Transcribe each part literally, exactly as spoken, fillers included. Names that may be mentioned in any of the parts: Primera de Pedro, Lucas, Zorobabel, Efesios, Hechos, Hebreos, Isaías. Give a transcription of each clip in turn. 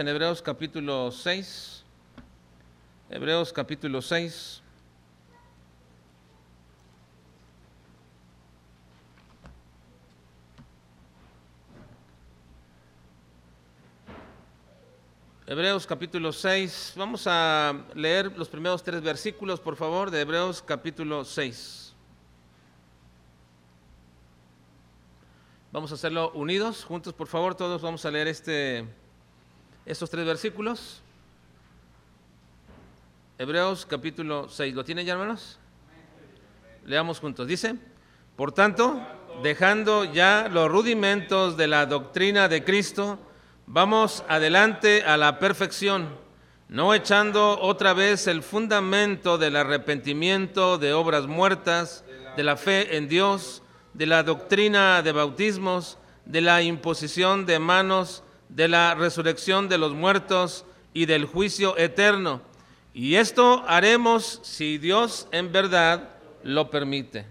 en Hebreos capítulo seis. Hebreos capítulo seis. Hebreos capítulo seis. Vamos a leer los primeros tres versículos, por favor, de Hebreos capítulo seis. Vamos a hacerlo unidos, juntos, por favor, todos vamos a leer este, estos tres versículos. Hebreos capítulo seis. ¿Lo tienen ya, hermanos? Leamos juntos. Dice: por tanto, dejando ya los rudimentos de la doctrina de Cristo, vamos adelante a la perfección, no echando otra vez el fundamento del arrepentimiento de obras muertas, de la fe en Dios, de la doctrina de bautismos, de la imposición de manos, de la resurrección de los muertos y del juicio eterno. Y esto haremos si Dios en verdad lo permite.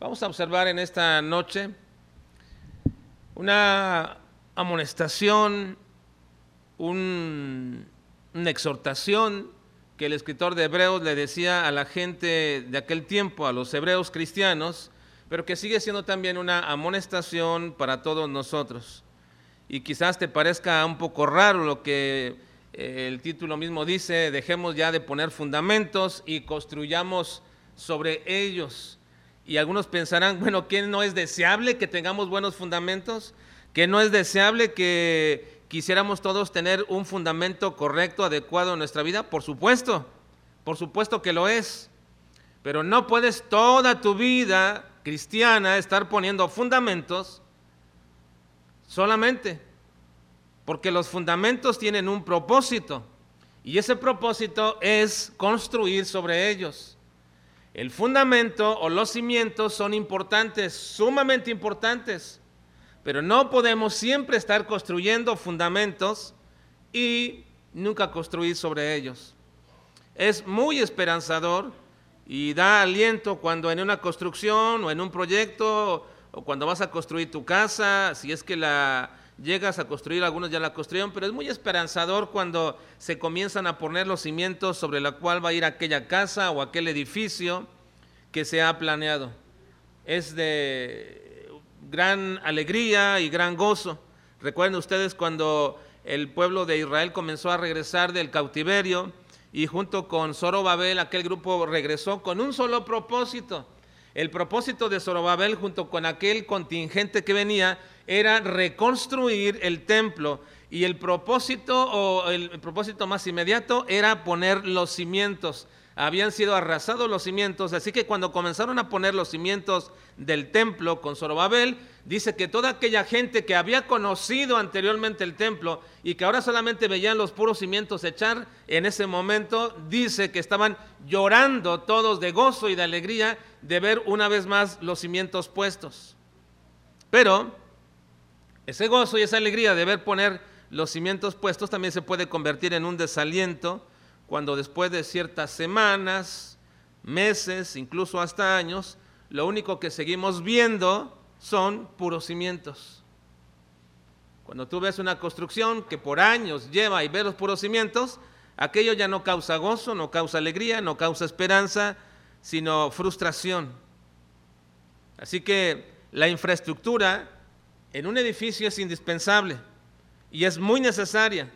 Vamos a observar en esta noche una amonestación, un, una exhortación que el escritor de Hebreos le decía a la gente de aquel tiempo, a los hebreos cristianos, pero que sigue siendo también una amonestación para todos nosotros. Y quizás te parezca un poco raro lo que el título mismo dice: dejemos ya de poner fundamentos y construyamos sobre ellos. Y algunos pensarán, bueno, ¿qué no es deseable que tengamos buenos fundamentos? Que no es deseable que quisiéramos todos tener un fundamento correcto, adecuado en nuestra vida. Por supuesto, por supuesto que lo es, pero no puedes toda tu vida cristiana estar poniendo fundamentos solamente, porque los fundamentos tienen un propósito y ese propósito es construir sobre ellos. El fundamento o los cimientos son importantes, sumamente importantes, pero no podemos siempre estar construyendo fundamentos y nunca construir sobre ellos. Es muy esperanzador y da aliento cuando en una construcción o en un proyecto o cuando vas a construir tu casa, si es que la llegas a construir, algunos ya la construyeron, pero es muy esperanzador cuando se comienzan a poner los cimientos sobre la cual va a ir aquella casa o aquel edificio que se ha planeado. Es de gran alegría y gran gozo. Recuerden ustedes cuando el pueblo de Israel comenzó a regresar del cautiverio y junto con Zorobabel aquel grupo regresó con un solo propósito. El propósito de Zorobabel junto con aquel contingente que venía era reconstruir el templo, y el propósito o el propósito más inmediato era poner los cimientos. Habían sido arrasados los cimientos, así que cuando comenzaron a poner los cimientos del templo con Zorobabel, dice que toda aquella gente que había conocido anteriormente el templo y que ahora solamente veían los puros cimientos echar, en ese momento dice que estaban llorando todos de gozo y de alegría de ver una vez más los cimientos puestos. Pero ese gozo y esa alegría de ver poner los cimientos puestos también se puede convertir en un desaliento cuando después de ciertas semanas, meses, incluso hasta años, lo único que seguimos viendo son puros cimientos. Cuando tú ves una construcción que por años lleva y ves los puros cimientos, aquello ya no causa gozo, no causa alegría, no causa esperanza, sino frustración. Así que la infraestructura en un edificio es indispensable y es muy necesaria.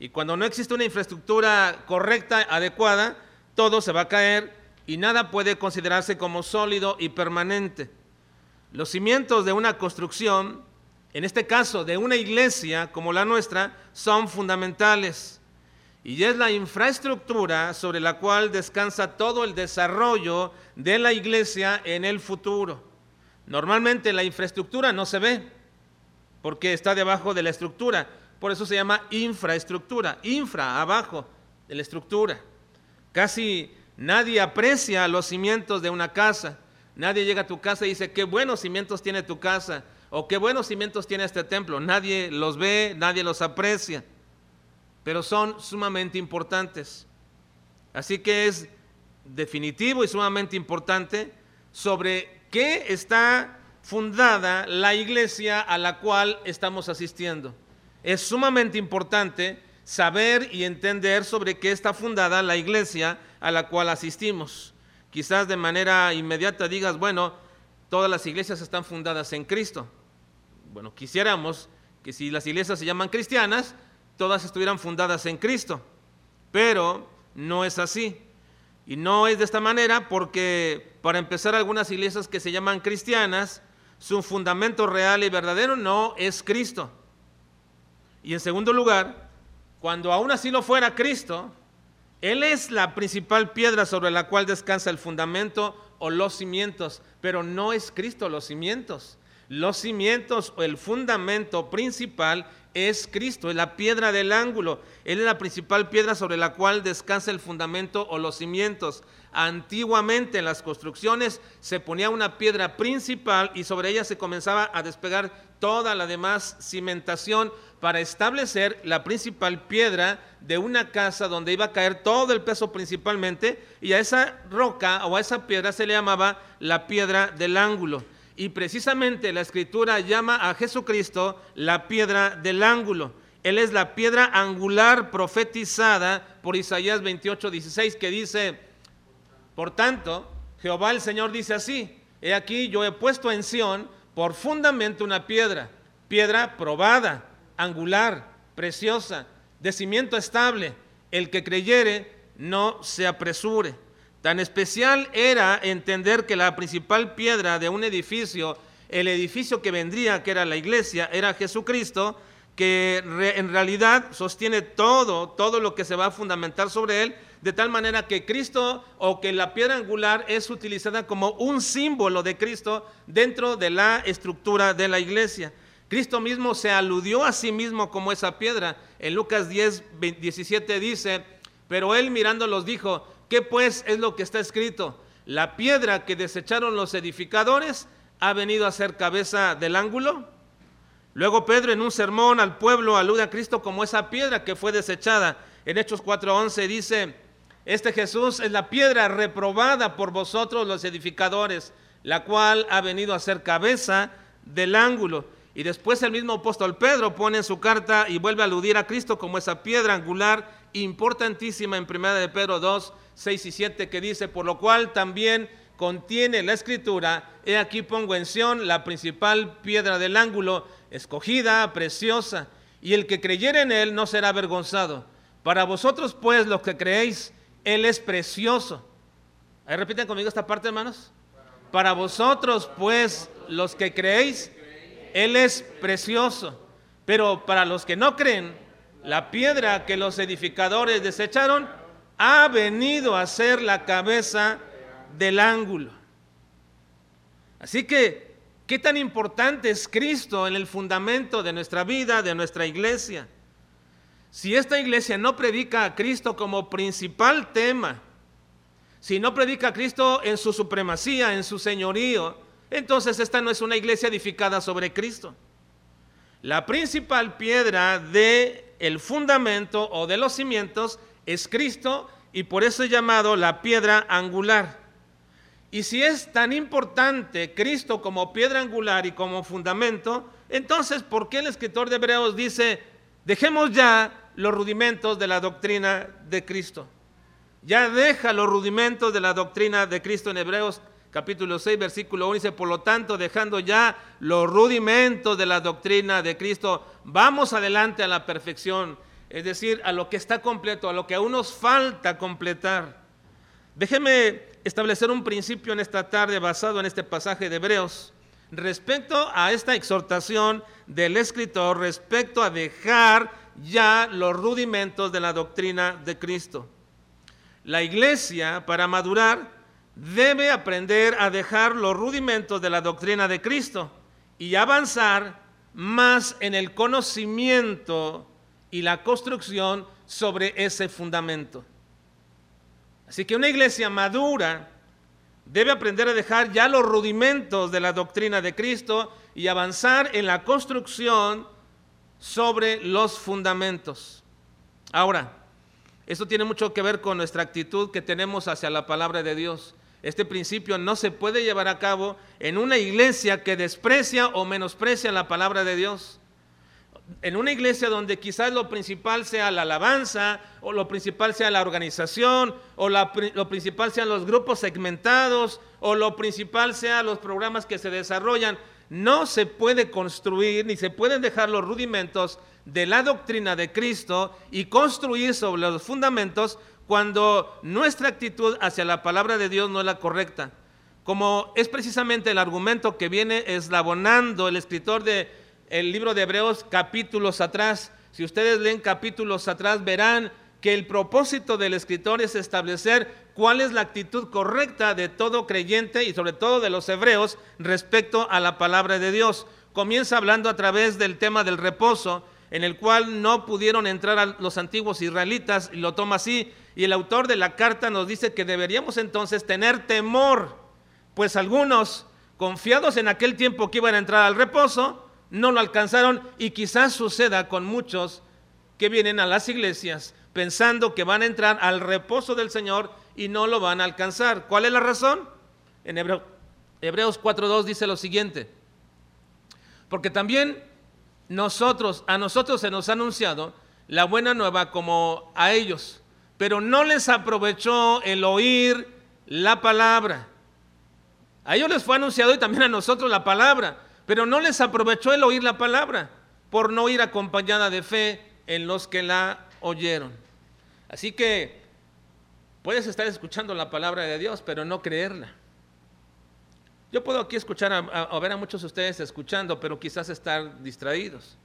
Y cuando no existe una infraestructura correcta, adecuada, todo se va a caer y nada puede considerarse como sólido y permanente. Los cimientos de una construcción, en este caso de una iglesia como la nuestra, son fundamentales. Y es la infraestructura sobre la cual descansa todo el desarrollo de la iglesia en el futuro. Normalmente la infraestructura no se ve porque está debajo de la estructura. Por eso se llama infraestructura, infra, abajo de la estructura. Casi nadie aprecia los cimientos de una casa. Nadie llega a tu casa y dice, qué buenos cimientos tiene tu casa, o qué buenos cimientos tiene este templo. Nadie los ve, nadie los aprecia, pero son sumamente importantes. Así que es definitivo y sumamente importante sobre qué está fundada la iglesia a la cual estamos asistiendo. es sumamente importante saber y entender sobre qué está fundada la iglesia a la cual asistimos. Quizás de manera inmediata digas, bueno, todas las iglesias están fundadas en Cristo. Bueno, quisiéramos que si las iglesias se llaman cristianas, todas estuvieran fundadas en Cristo, pero no es así. Y no es de esta manera porque, para empezar, algunas iglesias que se llaman cristianas, su fundamento real y verdadero no es Cristo. Y en segundo lugar, cuando aún así lo fuera Cristo, Él es la principal piedra sobre la cual descansa el fundamento o los cimientos, pero no es Cristo los cimientos. Los cimientos o el fundamento principal es Cristo, es la piedra del ángulo. Él es la principal piedra sobre la cual descansa el fundamento o los cimientos. Antiguamente en las construcciones se ponía una piedra principal y sobre ella se comenzaba a despegar toda la demás cimentación para establecer la principal piedra de una casa donde iba a caer todo el peso principalmente, y a esa roca o a esa piedra se le llamaba la piedra del ángulo. Y precisamente la Escritura llama a Jesucristo la piedra del ángulo. Él es la piedra angular profetizada por Isaías veintiocho, dieciséis, que dice: por tanto, Jehová el Señor dice así: he aquí yo he puesto en Sión por fundamento una piedra, piedra probada, angular, preciosa, de cimiento estable. El que creyere no se apresure. Tan especial era entender que la principal piedra de un edificio, el edificio que vendría, que era la iglesia, era Jesucristo, que re, en realidad sostiene todo, todo lo que se va a fundamentar sobre él, de tal manera que Cristo, o que la piedra angular, es utilizada como un símbolo de Cristo dentro de la estructura de la iglesia. Cristo mismo se aludió a sí mismo como esa piedra. En Lucas diez, diecisiete dice: pero él mirándolos dijo, ¿qué pues es lo que está escrito? La piedra que desecharon los edificadores ha venido a ser cabeza del ángulo. Luego Pedro, en un sermón al pueblo, alude a Cristo como esa piedra que fue desechada. En Hechos cuatro, once dice: este Jesús es la piedra reprobada por vosotros los edificadores, la cual ha venido a ser cabeza del ángulo. Y después el mismo apóstol Pedro pone en su carta y vuelve a aludir a Cristo como esa piedra angular importantísima en Primera de Pedro dos, seis y siete, que dice: por lo cual también contiene la Escritura, he aquí pongo en Sión la principal piedra del ángulo, escogida, preciosa, y el que creyere en él no será avergonzado. Para vosotros pues, los que creéis, él es precioso. Ahí repiten conmigo esta parte, hermanos. Para vosotros pues, los que creéis, él es precioso. Pero para los que no creen, la piedra que los edificadores desecharon ha venido a ser la cabeza del ángulo. Así que, ¿qué tan importante es Cristo en el fundamento de nuestra vida, de nuestra iglesia? Si esta iglesia no predica a Cristo como principal tema, si no predica a Cristo en su supremacía, en su señorío, entonces esta no es una iglesia edificada sobre Cristo. La principal piedra del fundamento o de los cimientos es Cristo, y por eso es llamado la piedra angular. Y si es tan importante Cristo como piedra angular y como fundamento, entonces ¿por qué el escritor de Hebreos dice: dejemos ya los rudimentos de la doctrina de Cristo? Ya deja los rudimentos de la doctrina de Cristo. En Hebreos capítulo seis, versículo uno dice: por lo tanto, dejando ya los rudimentos de la doctrina de Cristo, vamos adelante a la perfección. Es decir, a lo que está completo, a lo que aún nos falta completar. Déjeme establecer un principio en esta tarde basado en este pasaje de Hebreos respecto a esta exhortación del escritor, respecto a dejar ya los rudimentos de la doctrina de Cristo. La iglesia, para madurar, debe aprender a dejar los rudimentos de la doctrina de Cristo y avanzar más en el conocimiento y la construcción sobre ese fundamento. Así que una iglesia madura debe aprender a dejar ya los rudimentos de la doctrina de Cristo y avanzar en la construcción sobre los fundamentos. Ahora, esto tiene mucho que ver con nuestra actitud que tenemos hacia la palabra de Dios. Este principio no se puede llevar a cabo en una iglesia que desprecia o menosprecia la palabra de Dios. en una iglesia donde quizás lo principal sea la alabanza, o lo principal sea la organización, o la, lo principal sean los grupos segmentados, o lo principal sean los programas que se desarrollan, no se puede construir ni se pueden dejar los rudimentos de la doctrina de Cristo y construir sobre los fundamentos cuando nuestra actitud hacia la palabra de Dios no es la correcta. Como es precisamente el argumento que viene eslabonando el escritor del libro de Hebreos capítulos atrás. Si ustedes leen capítulos atrás, verán que el propósito del escritor es establecer cuál es la actitud correcta de todo creyente y sobre todo de los hebreos respecto a la palabra de Dios. Comienza hablando a través del tema del reposo, en el cual no pudieron entrar a los antiguos israelitas, y lo toma así, y el autor de la carta nos dice que deberíamos entonces tener temor, pues algunos, confiados en aquel tiempo que iban a entrar al reposo, no lo alcanzaron, y quizás suceda con muchos que vienen a las iglesias pensando que van a entrar al reposo del Señor y no lo van a alcanzar. ¿Cuál es la razón? En Hebreos cuatro dos dice lo siguiente: porque también nosotros, a nosotros se nos ha anunciado la buena nueva como a ellos, pero no les aprovechó el oír la palabra. A ellos les fue anunciado y también a nosotros la palabra, pero no les aprovechó el oír la palabra, por no ir acompañada de fe en los que la oyeron. Así que puedes estar escuchando la palabra de Dios, pero no creerla. Yo puedo aquí escuchar a, a, a ver a muchos de ustedes escuchando, pero quizás estar distraídos,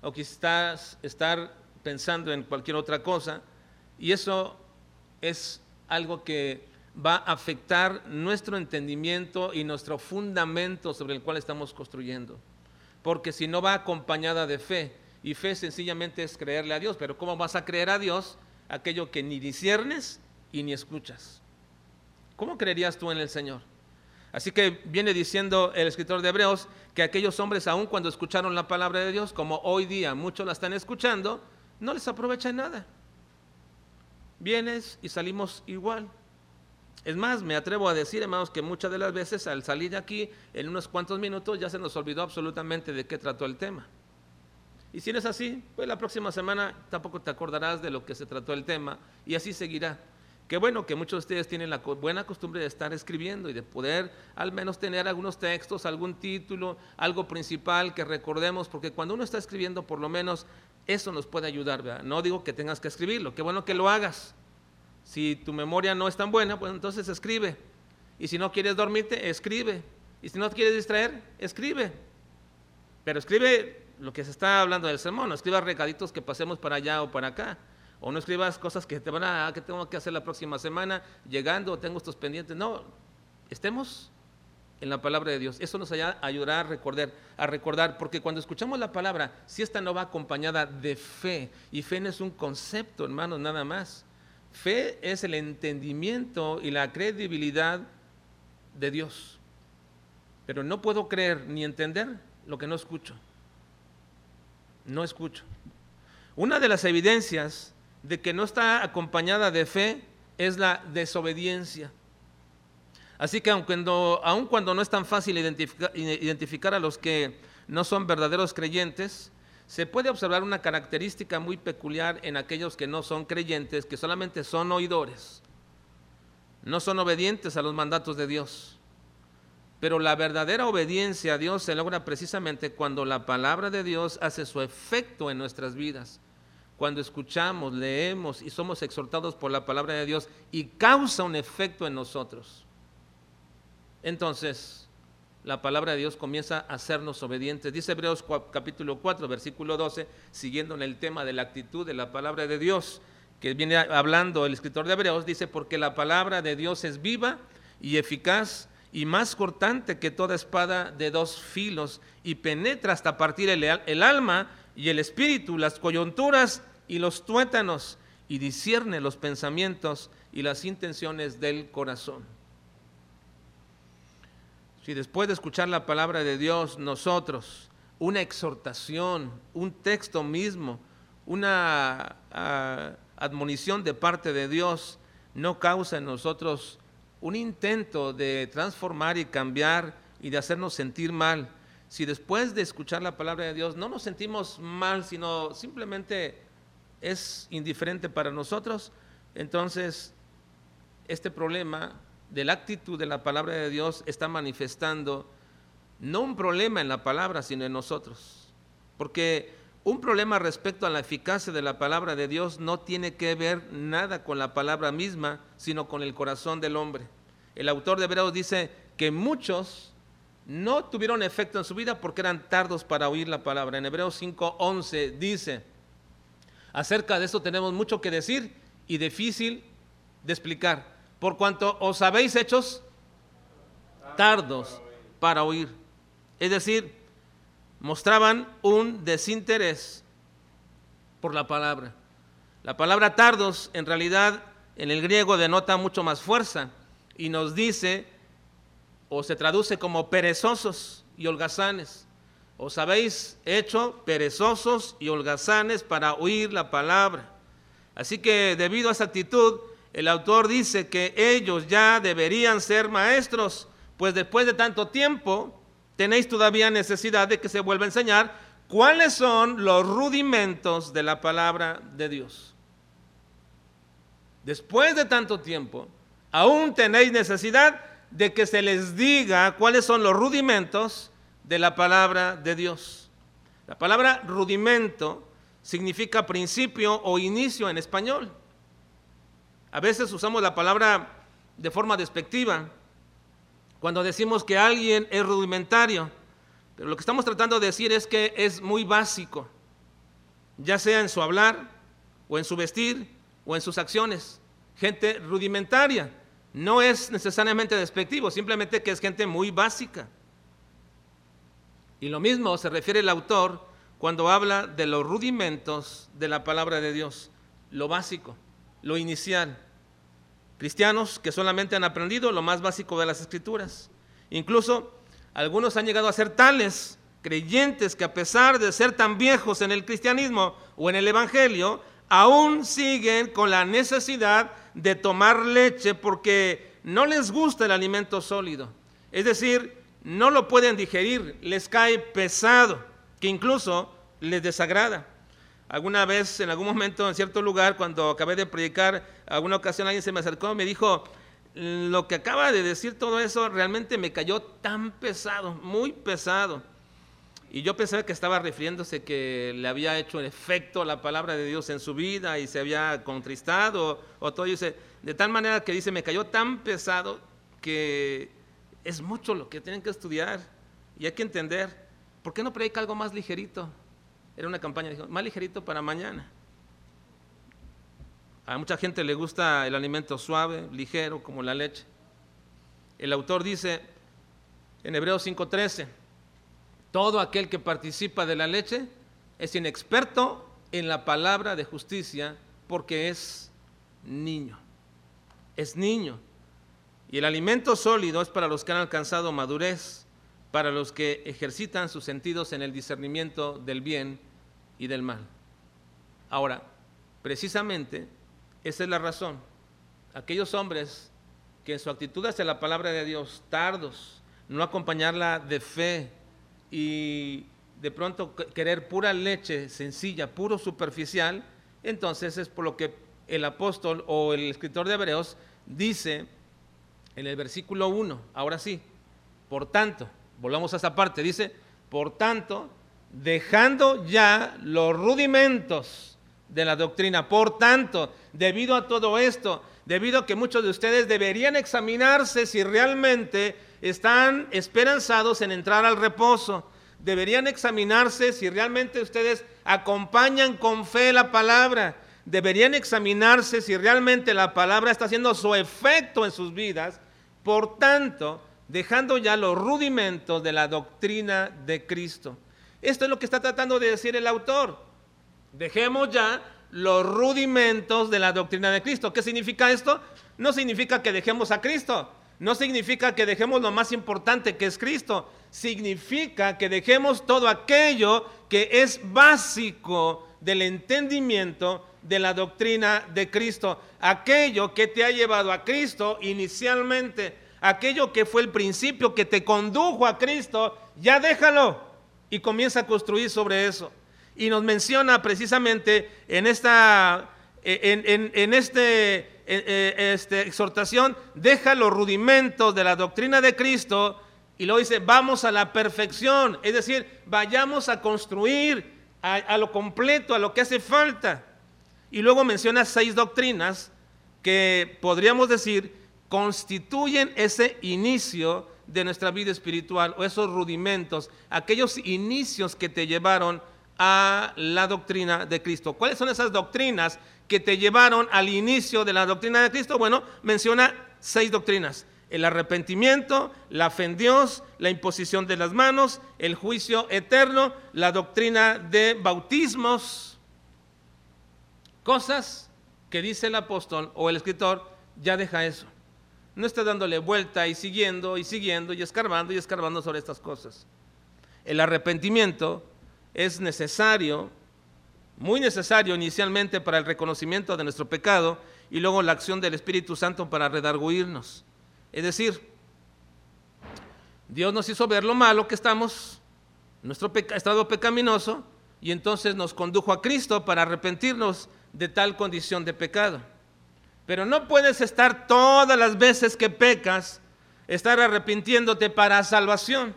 o quizás estar pensando en cualquier otra cosa, y eso es algo que va a afectar nuestro entendimiento y nuestro fundamento sobre el cual estamos construyendo, porque si no va acompañada de fe, y fe sencillamente es creerle a Dios, pero ¿cómo vas a creer a Dios aquello que ni disciernes y ni escuchas? ¿Cómo creerías tú en el Señor? Así que viene diciendo el escritor de Hebreos que aquellos hombres, aun cuando escucharon la palabra de Dios, como hoy día muchos la están escuchando, no les aprovecha nada. Vienes y salimos igual. Es más, me atrevo a decir, hermanos, que muchas de las veces al salir de aquí, en unos cuantos minutos, ya se nos olvidó absolutamente de qué trató el tema. Y si no es así, pues la próxima semana tampoco te acordarás de lo que se trató el tema, y así seguirá. Qué bueno que muchos de ustedes tienen la buena costumbre de estar escribiendo y de poder al menos tener algunos textos, algún título, algo principal que recordemos, porque cuando uno está escribiendo, por lo menos eso nos puede ayudar, ¿verdad? No digo que tengas que escribirlo, qué bueno que lo hagas. Si tu memoria no es tan buena, pues entonces escribe. Y si no quieres dormirte, escribe. Y si no te quieres distraer, escribe. Pero escribe lo que se está hablando del sermón, no escribas recaditos que pasemos para allá o para acá. O no escribas cosas que te van a, que tengo que hacer la próxima semana, llegando, tengo estos pendientes. No, estemos en la palabra de Dios. Eso nos ayudará a recordar, a recordar, porque cuando escuchamos la palabra, si esta no va acompañada de fe, y fe no es un concepto, hermanos, nada más. Fe es el entendimiento y la credibilidad de Dios. Pero no puedo creer ni entender lo que no escucho. No escucho. Una de las evidencias de que no está acompañada de fe es la desobediencia. Así que aun cuando, aun cuando no es tan fácil identificar, identificar a los que no son verdaderos creyentes, se puede observar una característica muy peculiar en aquellos que no son creyentes, que solamente son oidores, no son obedientes a los mandatos de Dios. Pero la verdadera obediencia a Dios se logra precisamente cuando la palabra de Dios hace su efecto en nuestras vidas. Cuando escuchamos, leemos y somos exhortados por la palabra de Dios y causa un efecto en nosotros. Entonces, la palabra de Dios comienza a hacernos obedientes. Dice Hebreos capítulo cuatro, versículo doce, siguiendo en el tema de la actitud de la palabra de Dios, que viene hablando el escritor de Hebreos, dice: porque la palabra de Dios es viva y eficaz y más cortante que toda espada de dos filos, y penetra hasta partir el, el alma y el espíritu, las coyunturas y los tuétanos, y discierne los pensamientos y las intenciones del corazón. Si después de escuchar la palabra de Dios, nosotros, una exhortación, un texto mismo, una a, admonición de parte de Dios, no causa en nosotros un intento de transformar y cambiar y de hacernos sentir mal, Si después de escuchar la palabra de Dios no nos sentimos mal, sino simplemente es indiferente para nosotros, entonces este problema de la actitud de la palabra de Dios está manifestando no un problema en la palabra, sino en nosotros. Porque un problema respecto a la eficacia de la palabra de Dios no tiene que ver nada con la palabra misma, sino con el corazón del hombre. El autor de Hebreos dice que muchos no tuvieron efecto en su vida porque eran tardos para oír la palabra. En Hebreos cinco once dice, acerca de esto tenemos mucho que decir y difícil de explicar, por cuanto os habéis hechos tardos para oír. Es decir, mostraban un desinterés por la palabra. La palabra tardos en realidad en el griego denota mucho más fuerza y nos dice o se traduce como perezosos y holgazanes. Os habéis hecho perezosos y holgazanes para oír la palabra. Así que debido a esa actitud, el autor dice que ellos ya deberían ser maestros, pues después de tanto tiempo tenéis todavía necesidad de que se vuelva a enseñar cuáles son los rudimentos de la palabra de Dios. Después de tanto tiempo, aún tenéis necesidad de que se les diga cuáles son los rudimentos de la palabra de Dios. La palabra rudimento significa principio o inicio en español. A veces usamos la palabra de forma despectiva cuando decimos que alguien es rudimentario, pero lo que estamos tratando de decir es que es muy básico, ya sea en su hablar o en su vestir o en sus acciones. Gente rudimentaria no es necesariamente despectivo, simplemente que es gente muy básica. Y lo mismo se refiere el autor cuando habla de los rudimentos de la palabra de Dios, lo básico, lo inicial. Cristianos que solamente han aprendido lo más básico de las Escrituras. Incluso algunos han llegado a ser tales creyentes que a pesar de ser tan viejos en el cristianismo o en el evangelio, aún siguen con la necesidad de tomar leche porque no les gusta el alimento sólido. Es decir, no lo pueden digerir, les cae pesado, que incluso les desagrada. Alguna vez, en algún momento, en cierto lugar, cuando acabé de predicar, alguna ocasión alguien se me acercó y me dijo, lo que acaba de decir todo eso realmente me cayó tan pesado, muy pesado. Y yo pensé que estaba refiriéndose que le había hecho efecto la palabra de Dios en su vida y se había contristado o todo. Y dice, de tal manera que dice, me cayó tan pesado que es mucho lo que tienen que estudiar y hay que entender. ¿Por qué no predica algo más ligerito? Era una campaña, dijo, más ligerito para mañana. A mucha gente le gusta el alimento suave, ligero, como la leche. El autor dice en Hebreos cinco trece, todo aquel que participa de la leche es inexperto en la palabra de justicia porque es niño, es niño. Y el alimento sólido es para los que han alcanzado madurez, para los que ejercitan sus sentidos en el discernimiento del bien y del mal. Ahora, precisamente, esa es la razón. Aquellos hombres que en su actitud hacia la palabra de Dios, tardos, no acompañarla de fe y de pronto querer pura leche sencilla, puro superficial, entonces es por lo que el apóstol o el escritor de Hebreos dice en el versículo uno, ahora sí, por tanto, volvamos a esa parte, dice, por tanto, dejando ya los rudimentos de la doctrina, por tanto, debido a todo esto, debido a que muchos de ustedes deberían examinarse si realmente están esperanzados en entrar al reposo, deberían examinarse si realmente ustedes acompañan con fe la palabra, deberían examinarse si realmente la palabra está haciendo su efecto en sus vidas, por tanto, dejando ya los rudimentos de la doctrina de Cristo. Esto es lo que está tratando de decir el autor. Dejemos ya los rudimentos de la doctrina de Cristo. ¿Qué significa esto? No significa que dejemos a Cristo. No significa que dejemos lo más importante, que es Cristo. Significa que dejemos todo aquello que es básico del entendimiento de la doctrina de Cristo. Aquello que te ha llevado a Cristo inicialmente. Aquello que fue el principio que te condujo a Cristo, ya déjalo, y comienza a construir sobre eso. Y nos menciona precisamente en esta, en, en, en este, en, este exhortación, deja los rudimentos de la doctrina de Cristo, y luego dice, vamos a la perfección, es decir, vayamos a construir a, a lo completo, a lo que hace falta. Y luego menciona seis doctrinas que podríamos decir constituyen ese inicio de nuestra vida espiritual, o esos rudimentos, aquellos inicios que te llevaron a la doctrina de Cristo. ¿Cuáles son esas doctrinas que te llevaron al inicio de la doctrina de Cristo? Bueno, menciona seis doctrinas: el arrepentimiento, la fe en Dios, la imposición de las manos, el juicio eterno, la doctrina de bautismos, cosas que dice el apóstol o el escritor, ya deja eso. No está dándole vuelta y siguiendo y siguiendo y escarbando y escarbando sobre estas cosas. El arrepentimiento es necesario, muy necesario inicialmente para el reconocimiento de nuestro pecado y luego la acción del Espíritu Santo para redarguirnos. Es decir, Dios nos hizo ver lo malo que estamos, nuestro peca- estado pecaminoso, y entonces nos condujo a Cristo para arrepentirnos de tal condición de pecado. Pero no puedes estar todas las veces que pecas, estar arrepintiéndote para salvación.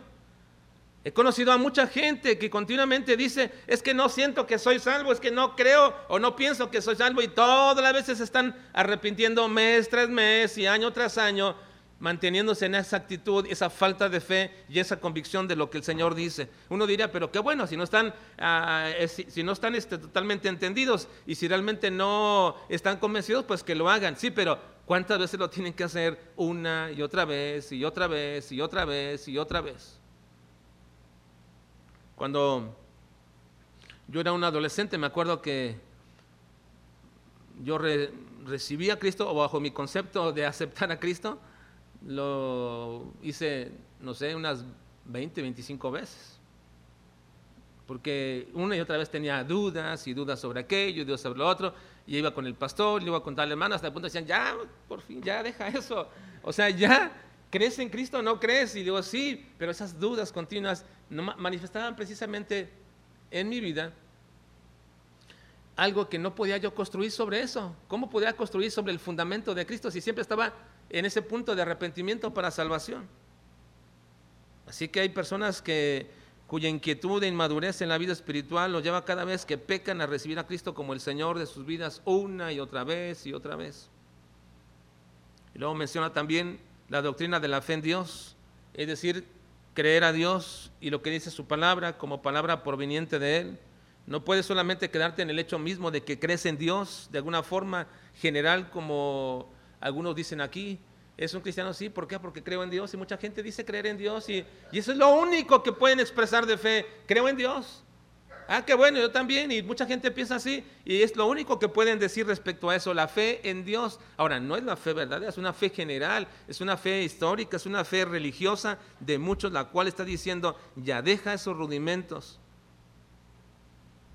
He conocido a mucha gente que continuamente dice, es que no siento que soy salvo, es que no creo o no pienso que soy salvo, y todas las veces están arrepintiendo mes tras mes y año tras año, manteniéndose en esa actitud, esa falta de fe y esa convicción de lo que el Señor dice. Uno diría, pero qué bueno, si no están, uh, si, si no están este, totalmente entendidos, y si realmente no están convencidos, pues que lo hagan. Sí, pero ¿cuántas veces lo tienen que hacer? Una y otra vez, y otra vez, y otra vez, y otra vez. Cuando yo era un adolescente, me acuerdo que yo re, recibí a Cristo, o bajo mi concepto de aceptar a Cristo, lo hice, no sé, unas veinte, veinticinco veces, porque una y otra vez tenía dudas y dudas sobre aquello y dudas sobre lo otro, y iba con el pastor, y iba a contarle hermanas, hasta el punto decían, ya, por fin, ya deja eso, o sea, ya, ¿crees en Cristo o no crees? Y digo, sí, pero esas dudas continuas no manifestaban precisamente en mi vida algo que no podía yo construir sobre eso. ¿Cómo podía construir sobre el fundamento de Cristo si siempre estaba en ese punto de arrepentimiento para salvación? Así que hay personas que, cuya inquietud e inmadurez en la vida espiritual los lleva cada vez que pecan a recibir a Cristo como el Señor de sus vidas una y otra vez y otra vez. Y luego menciona también la doctrina de la fe en Dios, es decir, creer a Dios y lo que dice su palabra como palabra proveniente de Él. No puedes solamente quedarte en el hecho mismo de que crees en Dios de alguna forma general, como algunos dicen aquí, es un cristiano, sí, ¿por qué? Porque creo en Dios, y mucha gente dice creer en Dios, y, y eso es lo único que pueden expresar de fe, creo en Dios. Ah, qué bueno, yo también, y mucha gente piensa así, y es lo único que pueden decir respecto a eso, la fe en Dios. Ahora, no es la fe verdadera, es una fe general, es una fe histórica, es una fe religiosa de muchos, la cual está diciendo, ya deja esos rudimentos.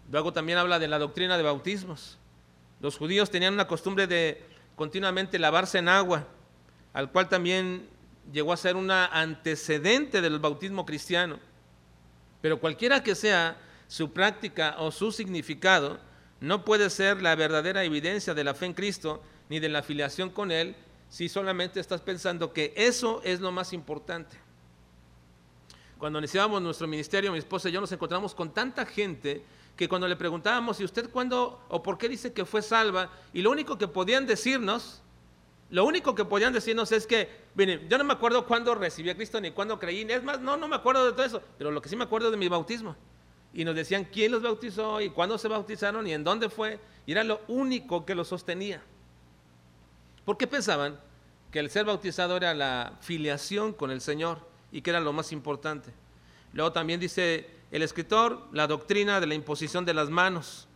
Luego también habla de la doctrina de bautismos. Los judíos tenían una costumbre de continuamente lavarse en agua, al cual también llegó a ser un antecedente del bautismo cristiano. Pero cualquiera que sea su práctica o su significado, no puede ser la verdadera evidencia de la fe en Cristo ni de la afiliación con Él si solamente estás pensando que eso es lo más importante. Cuando iniciábamos nuestro ministerio, mi esposa y yo nos encontramos con tanta gente que cuando le preguntábamos, ¿y usted cuándo o por qué dice que fue salva? Y lo único que podían decirnos, lo único que podían decirnos es que, miren, yo no me acuerdo cuándo recibí a Cristo ni cuándo creí, es más, no, no me acuerdo de todo eso, pero lo que sí me acuerdo es de mi bautismo. Y nos decían quién los bautizó y cuándo se bautizaron y en dónde fue, y era lo único que los sostenía. ¿Por qué pensaban que el ser bautizado era la filiación con el Señor y que era lo más importante? Luego también dice el escritor, la doctrina de la imposición de las manos.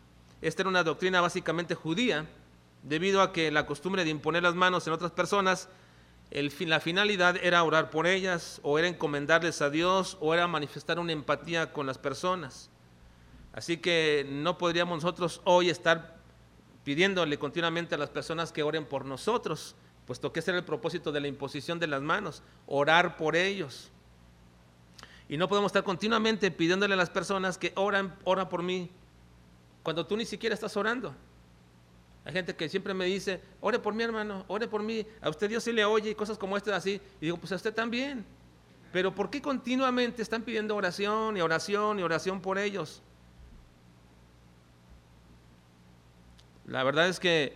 Esta era una doctrina básicamente judía, debido a que la costumbre de imponer las manos en otras personas, el, la finalidad era orar por ellas, o era encomendarles a Dios, o era manifestar una empatía con las personas. Así que no podríamos nosotros hoy estar pidiéndole continuamente a las personas que oren por nosotros, puesto que ese era el propósito de la imposición de las manos, orar por ellos. Y no podemos estar continuamente pidiéndole a las personas que oran, ora por mí, cuando tú ni siquiera estás orando. Hay gente que siempre me dice, ore por mí, hermano, ore por mí, a usted Dios sí le oye, y cosas como estas así. Y digo, pues a usted también. Pero ¿por qué continuamente están pidiendo oración y oración y oración por ellos? La verdad es que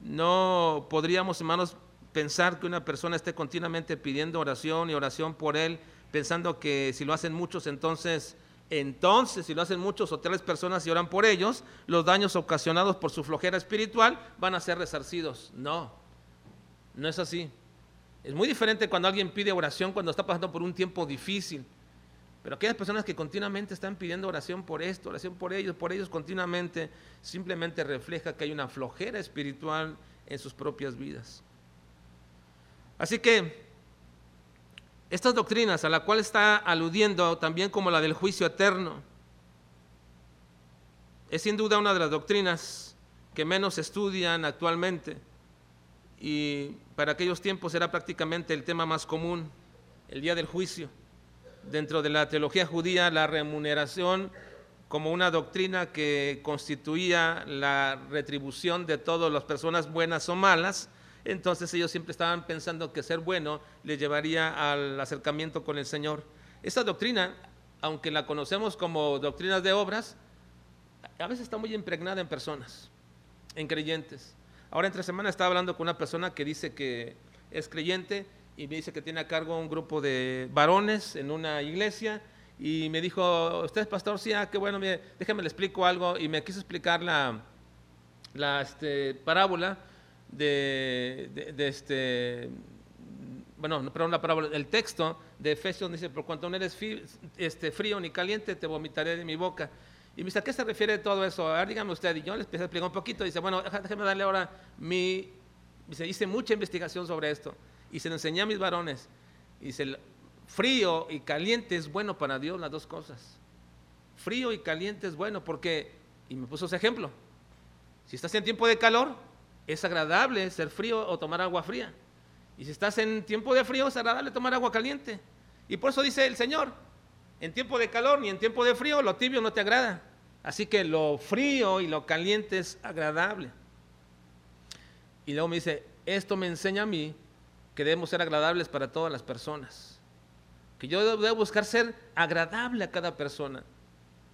no podríamos, hermanos, pensar que una persona esté continuamente pidiendo oración y oración por él, pensando que si lo hacen muchos, entonces... Entonces, si lo hacen muchos o tales personas y oran por ellos, los daños ocasionados por su flojera espiritual van a ser resarcidos. No, no es así. Es muy diferente cuando alguien pide oración cuando está pasando por un tiempo difícil. Pero aquellas personas que continuamente están pidiendo oración por esto, oración por ellos, por ellos continuamente, simplemente refleja que hay una flojera espiritual en sus propias vidas. Así que estas doctrinas a la cual está aludiendo, también como la del juicio eterno, es sin duda una de las doctrinas que menos estudian actualmente, y para aquellos tiempos era prácticamente el tema más común, el día del juicio. Dentro de la teología judía, la remuneración como una doctrina que constituía la retribución de todas las personas buenas o malas. Entonces ellos siempre estaban pensando que ser bueno les llevaría al acercamiento con el Señor. Esta doctrina, aunque la conocemos como doctrinas de obras, a veces está muy impregnada en personas, en creyentes. Ahora entre semana estaba hablando con una persona que dice que es creyente y me dice que tiene a cargo un grupo de varones en una iglesia, y me dijo, ¿usted es pastor? Sí, ah, qué bueno, mire, déjame le explico algo. Y me quiso explicar la, la este, parábola. De, de, de este, bueno, perdón, la parábola, el texto de Efesios dice, por cuanto no eres fi, este, frío ni caliente, te vomitaré de mi boca. Y me dice, ¿a qué se refiere todo eso? A ver, dígame usted. Y yo le empecé a explicar un poquito. Dice, bueno, déjeme darle ahora mi, dice, hice mucha investigación sobre esto y se lo enseñé a mis varones. Dice, frío y caliente es bueno para Dios, las dos cosas. Frío y caliente es bueno porque, y me puso ese ejemplo, si estás en tiempo de calor, es agradable ser frío o tomar agua fría. Y si estás en tiempo de frío, es agradable tomar agua caliente. Y por eso dice el Señor, en tiempo de calor ni en tiempo de frío, lo tibio no te agrada. Así que lo frío y lo caliente es agradable. Y luego me dice, esto me enseña a mí que debemos ser agradables para todas las personas. Que yo debo buscar ser agradable a cada persona.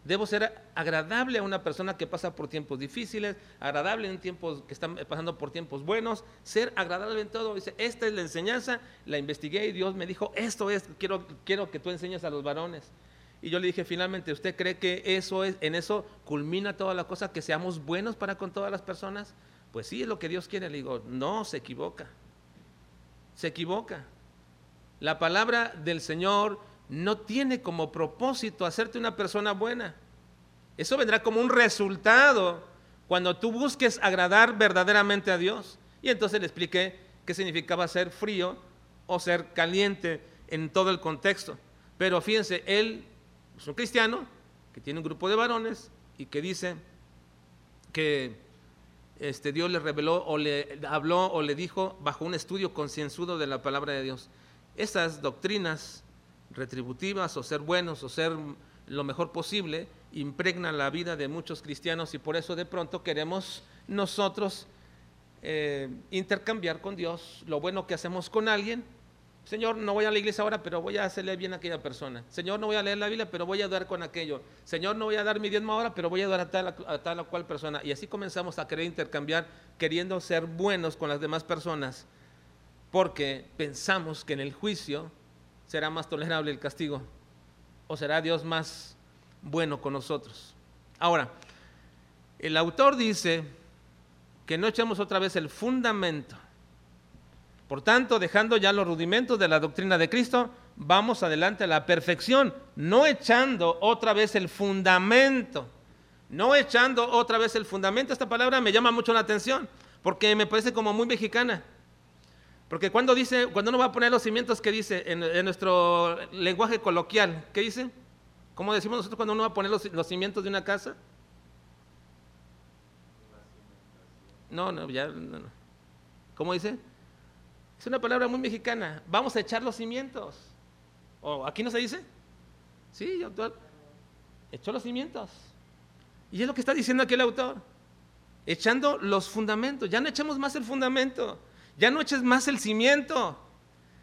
Debo ser agradable a una persona que pasa por tiempos difíciles, agradable en tiempos que están pasando por tiempos buenos, ser agradable en todo. Dice, esta es la enseñanza, la investigué y Dios me dijo, esto es, quiero, quiero que tú enseñes a los varones. Y yo le dije, finalmente, ¿usted cree que eso es, en eso culmina toda la cosa, que seamos buenos para con todas las personas? Pues sí, es lo que Dios quiere. Le digo, no, se equivoca, se equivoca. La palabra del Señor no tiene como propósito hacerte una persona buena. Eso vendrá como un resultado cuando tú busques agradar verdaderamente a Dios. Y entonces le expliqué qué significaba ser frío o ser caliente en todo el contexto. Pero fíjense, él es un cristiano que tiene un grupo de varones y que dice que este, Dios le reveló o le habló o le dijo bajo un estudio concienzudo de la palabra de Dios. Esas doctrinas retributivas o ser buenos o ser lo mejor posible impregnan la vida de muchos cristianos, y por eso de pronto queremos nosotros eh, intercambiar con Dios lo bueno que hacemos con alguien. Señor, no voy a la iglesia ahora, pero voy a hacerle bien a aquella persona. Señor, no voy a leer la Biblia, pero voy a ayudar con aquello. Señor, no voy a dar mi diezmo ahora, pero voy a ayudar a tal, a tal o cual persona. Y así comenzamos a querer intercambiar, queriendo ser buenos con las demás personas, porque pensamos que en el juicio será más tolerable el castigo, o será Dios más bueno con nosotros. Ahora, el autor dice que no echemos otra vez el fundamento. Por tanto, dejando ya los rudimentos de la doctrina de Cristo, vamos adelante a la perfección, no echando otra vez el fundamento, no echando otra vez el fundamento. Esta palabra me llama mucho la atención, porque me parece como muy mexicana. Porque cuando dice, cuando uno va a poner los cimientos, ¿qué dice? En, en nuestro lenguaje coloquial, ¿qué dice? ¿Cómo decimos nosotros cuando uno va a poner los, los cimientos de una casa? No, no, ya, no, no. ¿Cómo dice? Es una palabra muy mexicana. Vamos a echar los cimientos. ¿O aquí no se dice? Sí, el autor echó los cimientos. Y es lo que está diciendo aquí el autor, echando los fundamentos. Ya no echemos más el fundamento, ya no eches más el cimiento,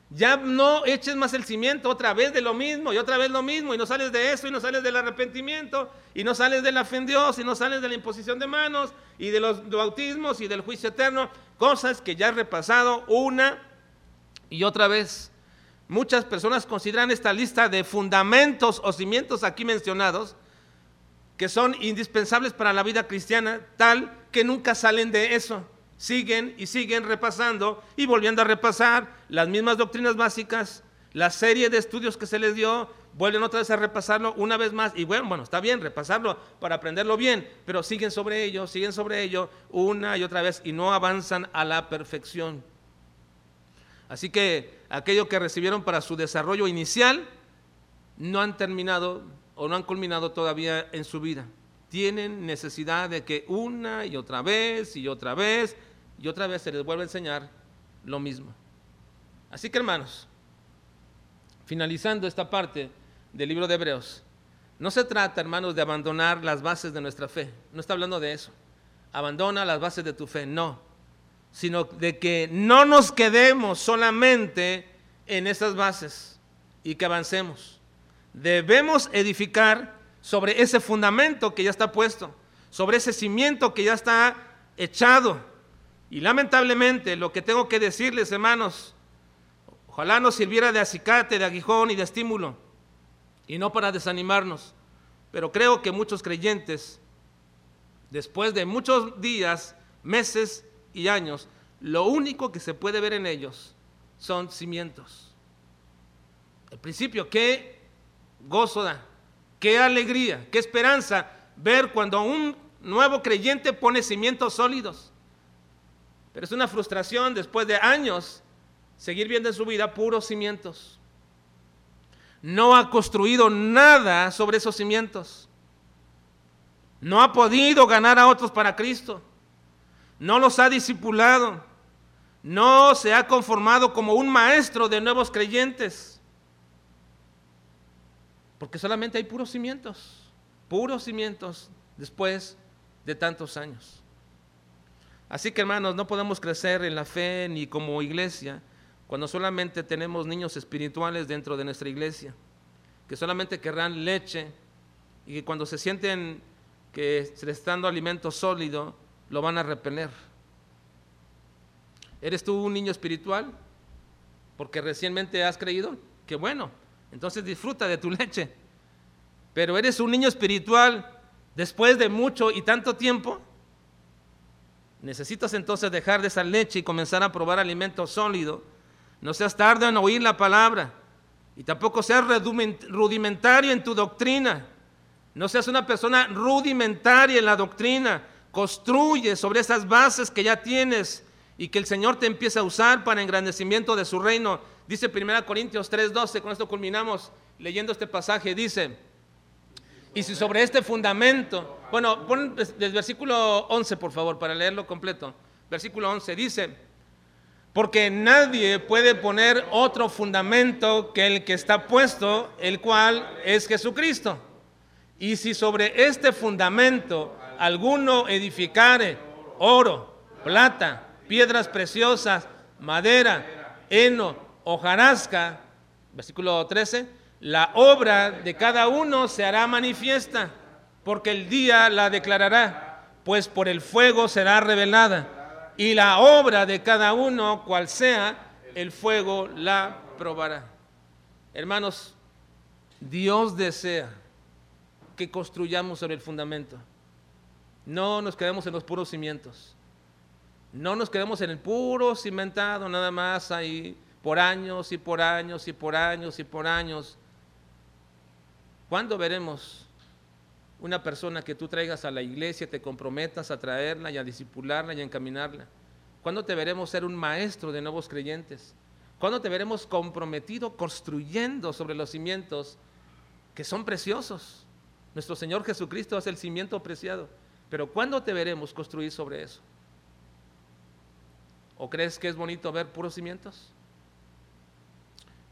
ya no eches más el cimiento, otra vez de lo mismo y otra vez lo mismo, y no sales de eso, y no sales del arrepentimiento, y no sales de la fe en Dios, y no sales de la imposición de manos, y de los bautismos, y del juicio eterno, cosas que ya has repasado una y otra vez. Muchas personas consideran esta lista de fundamentos o cimientos aquí mencionados, que son indispensables para la vida cristiana, tal que nunca salen de eso. Siguen y siguen repasando y volviendo a repasar las mismas doctrinas básicas, la serie de estudios que se les dio, vuelven otra vez a repasarlo una vez más. Y bueno, bueno, está bien repasarlo para aprenderlo bien, pero siguen sobre ello, siguen sobre ello una y otra vez y no avanzan a la perfección. Así que aquello que recibieron para su desarrollo inicial no han terminado o no han culminado todavía en su vida. Tienen necesidad de que una y otra vez y otra vez y otra vez se les vuelva a enseñar lo mismo. Así que, hermanos, finalizando esta parte del libro de Hebreos, no se trata, hermanos, de abandonar las bases de nuestra fe. No está hablando de eso. Abandona las bases de tu fe, no. Sino de que no nos quedemos solamente en esas bases y que avancemos. Debemos edificar sobre ese fundamento que ya está puesto, sobre ese cimiento que ya está echado. Y lamentablemente lo que tengo que decirles, hermanos, ojalá nos sirviera de acicate, de aguijón y de estímulo, y no para desanimarnos. Pero creo que muchos creyentes, después de muchos días, meses y años, lo único que se puede ver en ellos son cimientos. Al principio, ¿qué? Gozo da, qué alegría, qué esperanza ver cuando un nuevo creyente pone cimientos sólidos. Pero es una frustración después de años seguir viendo en su vida puros cimientos. No ha construido nada sobre esos cimientos. No ha podido ganar a otros para Cristo. No los ha discipulado. No se ha conformado como un maestro de nuevos creyentes. Porque solamente hay puros cimientos, puros cimientos después de tantos años. Así que, hermanos, no podemos crecer en la fe ni como iglesia cuando solamente tenemos niños espirituales dentro de nuestra iglesia, que solamente querrán leche y que cuando se sienten que se les está dando alimento sólido, lo van a repeler. ¿Eres tú un niño espiritual? Porque recientemente has creído, qué bueno. Entonces disfruta de tu leche, pero ¿eres un niño espiritual después de mucho y tanto tiempo? Necesitas entonces dejar de esa leche y comenzar a probar alimento sólido. No seas tarde en oír la palabra y tampoco seas rudimentario en tu doctrina. No seas una persona rudimentaria en la doctrina. Construye sobre esas bases que ya tienes y que el Señor te empiece a usar para engrandecimiento de su reino. Dice Primera de Corintios tres doce, con esto culminamos leyendo este pasaje, dice, y si sobre este fundamento, bueno, pon el versículo once por favor, para leerlo completo, versículo once dice, porque nadie puede poner otro fundamento que el que está puesto, el cual es Jesucristo, y si sobre este fundamento alguno edificare oro, plata, piedras preciosas, madera, heno, hojarasca, versículo trece, la obra de cada uno se hará manifiesta, porque el día la declarará, pues por el fuego será revelada, y la obra de cada uno, cual sea, el fuego la probará. Hermanos, Dios desea que construyamos sobre el fundamento. No nos quedemos en los puros cimientos, no nos quedemos en el puro cimentado, nada más ahí, por años y por años y por años y por años. ¿Cuándo veremos una persona que tú traigas a la iglesia, te comprometas a traerla y a discipularla y a encaminarla? ¿Cuándo te veremos ser un maestro de nuevos creyentes? ¿Cuándo te veremos comprometido construyendo sobre los cimientos que son preciosos? Nuestro Señor Jesucristo es el cimiento preciado, pero ¿cuándo te veremos construir sobre eso? ¿O crees que es bonito ver puros cimientos?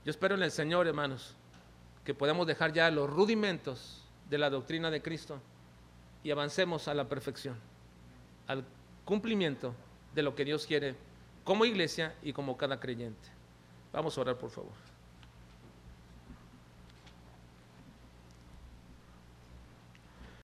Yo espero en el Señor, hermanos, que podamos dejar ya los rudimentos de la doctrina de Cristo y avancemos a la perfección, al cumplimiento de lo que Dios quiere como iglesia y como cada creyente. Vamos a orar, por favor.